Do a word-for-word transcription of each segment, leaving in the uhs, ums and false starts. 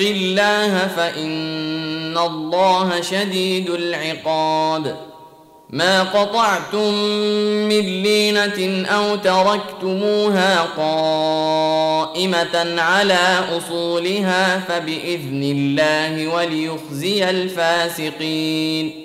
الله فإن الله شديد العقاب. ما قطعتم من لينة أو تركتموها قائمة على أصولها فبإذن الله وليخزي الفاسقين.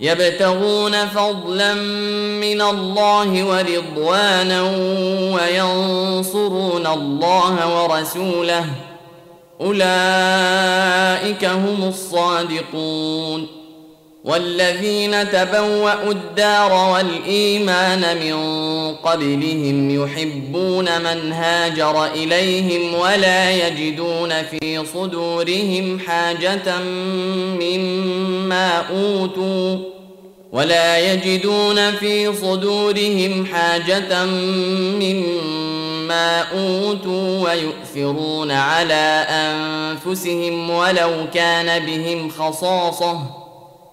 يبتغون فضلا من الله ورضوانا وينصرون الله ورسوله أولئك هم الصادقون. والذين تبوأوا الدار والإيمان من قبلهم يحبون من هاجر إليهم ولا يجدون في صدورهم حاجة مما أوتوا ولا يجدون في صدورهم حاجة مما أوتوا ويؤثرون على أنفسهم ولو كان بهم خصاصة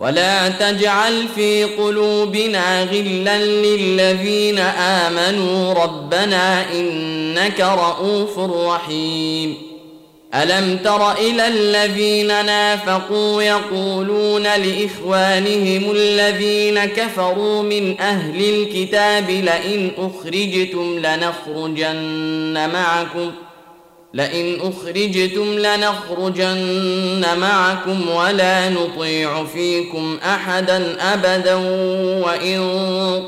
ولا تجعل في قلوبنا غلا للذين آمنوا ربنا إنك رؤوف رحيم. ألم تر إلى الذين نافقوا يقولون لإخوانهم الذين كفروا من أهل الكتاب لئن أخرجتم لنخرجن معكم لئن أخرجتم لنخرجن معكم ولا نطيع فيكم أحدا أبدا وإن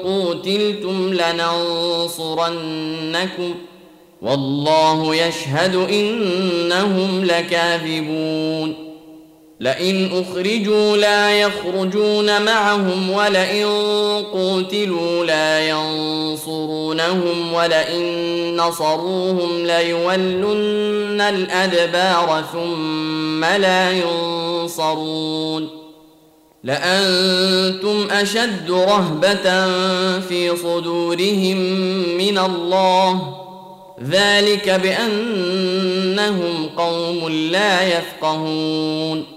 قوتلتم لننصرنكم والله يشهد إنهم لكاذبون. لئن أخرجوا لا يخرجون معهم ولئن قوتلوا لا ينصرونهم ولئن نصروهم ليولن الأدبار ثم لا ينصرون لأنتم أشد رهبة في صدورهم من الله ذلك بأنهم قوم لا يفقهون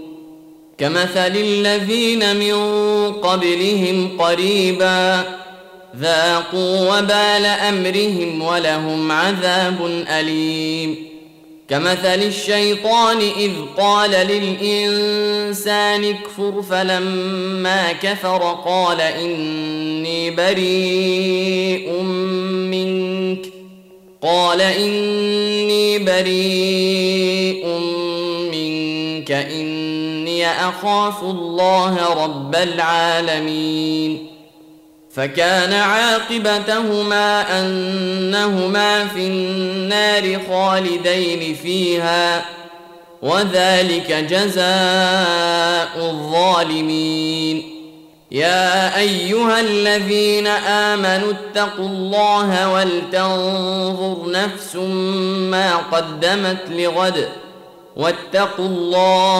كمثل الذين من قبلهم قريبا ذاقوا وبال أمرهم ولهم عذاب أليم كمثل الشيطان إذ قال للإنسان اكفر فلما كفر قال إني بريء منك قال إني بريء منك إني أخاف الله رب العالمين فكان عاقبتهما أنهما في النار خالدين فيها وذلك جزاء الظالمين يا أيها الذين آمنوا اتقوا الله ولتنظر نفس ما قدمت لغد واتقوا الله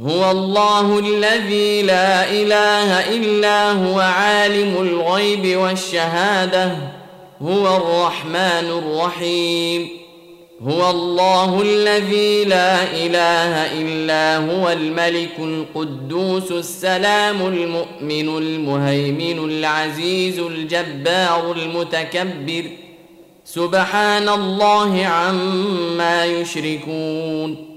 هو الله الذي لا إله إلا هو عالم الغيب والشهادة هو الرحمن الرحيم هو الله الذي لا إله إلا هو الملك القدوس السلام المؤمن المهيمن العزيز الجبار المتكبر سبحان الله عما يشركون